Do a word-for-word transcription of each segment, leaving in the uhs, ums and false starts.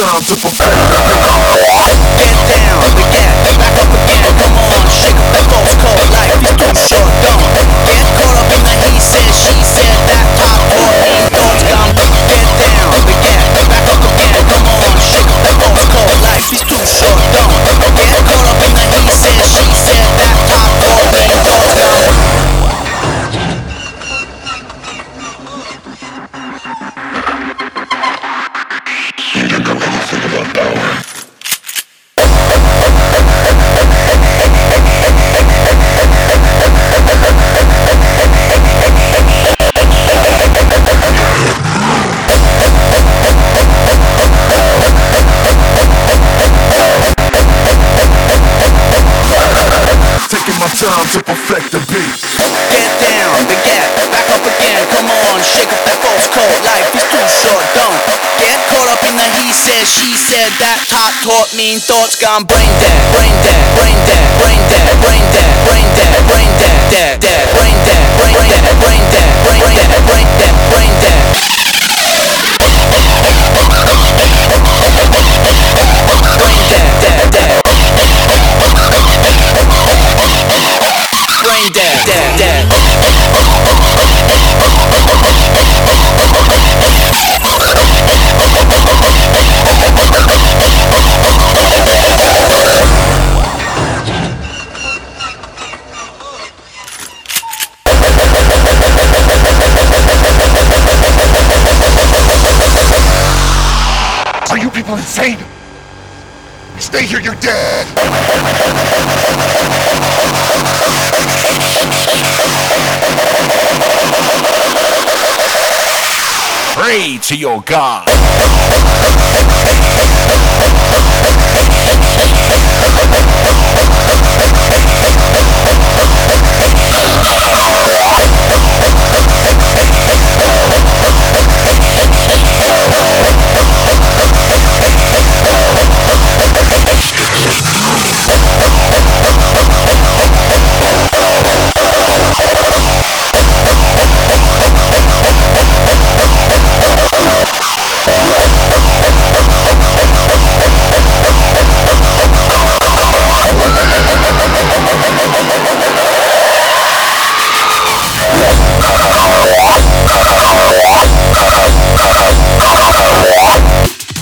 time to perform. Get down, begin, back up again, come on, shake up that false cold, life is too short, don't get caught up in the he said, she said, that top or these thoughts come. Get down, begin, back up again, come on, shake up that false cold, life is too short, don't get caught up in the he said, she said, that top or these thoughts come. Time to perfect the beat. Get down, begin, back up again, come on, shake up that false coat, life is too short, don't get caught up in the he said, she said, that top taught mean thoughts gone brain dead, brain dead, brain dead, brain dead, brain dead, brain dead, brain dead, dead, dead, brain dead, brain dead, brain dead, brain dead, brain dead, brain dead. Brain dead, dead, dead. Brain dead, dead, dead. Are you people insane? Stay here, you're dead! Pray to your God.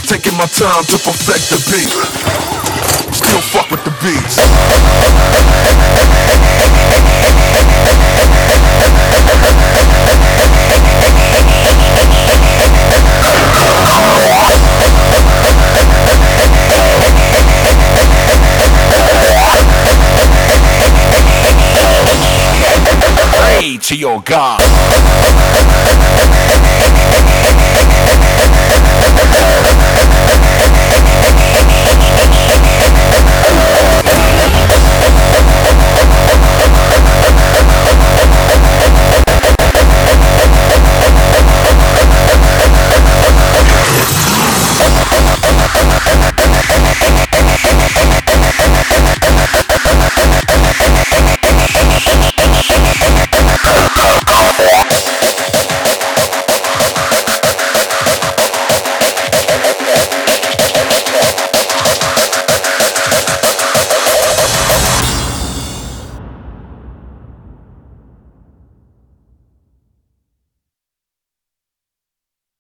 Taking my time to perfect the beat. Still fuck with the beats. Pray to your God.